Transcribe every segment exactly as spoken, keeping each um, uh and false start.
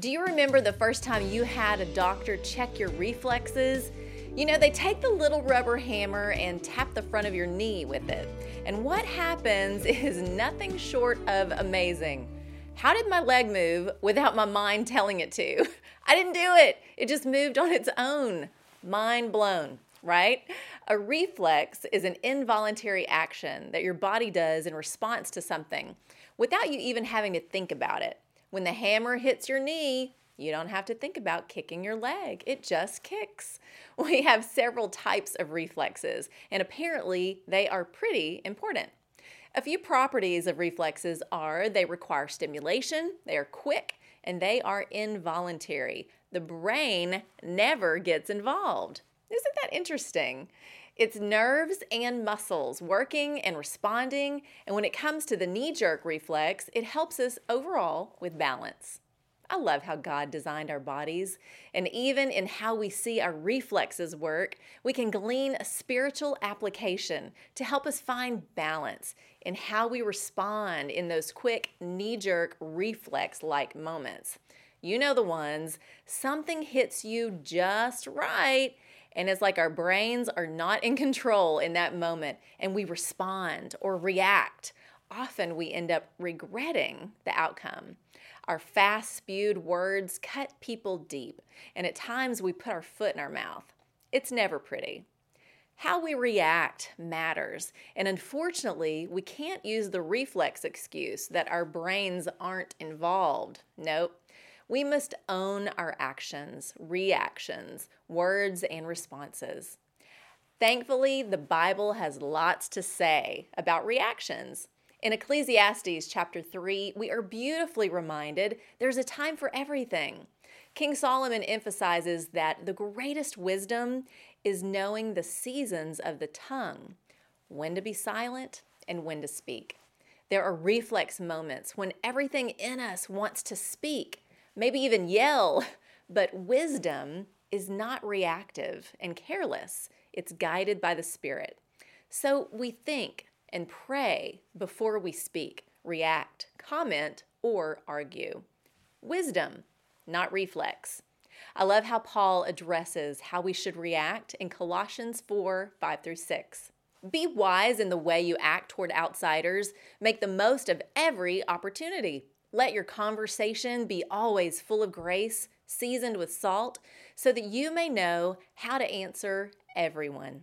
Do you remember the first time you had a doctor check your reflexes? You know, they take the little rubber hammer and tap the front of your knee with it. And what happens is nothing short of amazing. How did my leg move without my mind telling it to? I didn't do it. It just moved on its own. Mind blown, right? A reflex is an involuntary action that your body does in response to something without you even having to think about it. When the hammer hits your knee, you don't have to think about kicking your leg. It just kicks. We have several types of reflexes, and apparently they are pretty important. A few properties of reflexes are they require stimulation, they are quick, and they are involuntary. The brain never gets involved. Isn't that interesting? It's nerves and muscles working and responding, and when it comes to the knee-jerk reflex, it helps us overall with balance. I love how God designed our bodies, and even in how we see our reflexes work, we can glean a spiritual application to help us find balance in how we respond in those quick knee-jerk reflex-like moments. You know the ones, something hits you just right, and it's like our brains are not in control in that moment, and we respond or react. Often we end up regretting the outcome. Our fast spewed words cut people deep, and at times we put our foot in our mouth. It's never pretty. How we react matters, and unfortunately, we can't use the reflex excuse that our brains aren't involved. Nope. We must own our actions, reactions, words, and responses. Thankfully, the Bible has lots to say about reactions. In Ecclesiastes chapter three, we are beautifully reminded there's a time for everything. King Solomon emphasizes that the greatest wisdom is knowing the seasons of the tongue, when to be silent and when to speak. There are reflex moments when everything in us wants to speak, maybe even yell, but wisdom is not reactive and careless. It's guided by the Spirit. So we think and pray before we speak, react, comment, or argue. Wisdom, not reflex. I love how Paul addresses how we should react in Colossians four, five through six. Be wise in the way you act toward outsiders. Make the most of every opportunity. Let your conversation be always full of grace, seasoned with salt, so that you may know how to answer everyone.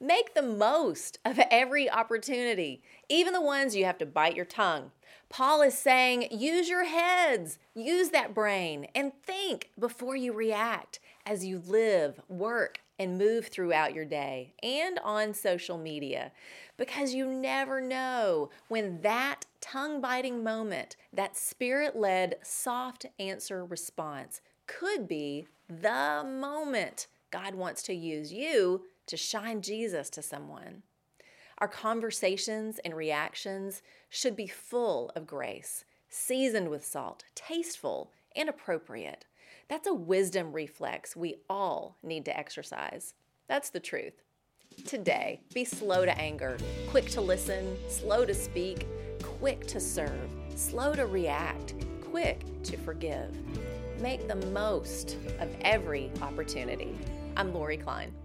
Make the most of every opportunity, even the ones you have to bite your tongue. Paul is saying, use your heads, use that brain, and think before you react as you live, work, and move throughout your day and on social media, because you never know when that tongue-biting moment, that Spirit-led soft answer response could be the moment God wants to use you to shine Jesus to someone. Our conversations and reactions should be full of grace, seasoned with salt, tasteful, and appropriate. That's a wisdom reflex we all need to exercise. That's the truth. Today, be slow to anger, quick to listen, slow to speak, quick to serve, slow to react, quick to forgive. Make the most of every opportunity. I'm Lori Klein.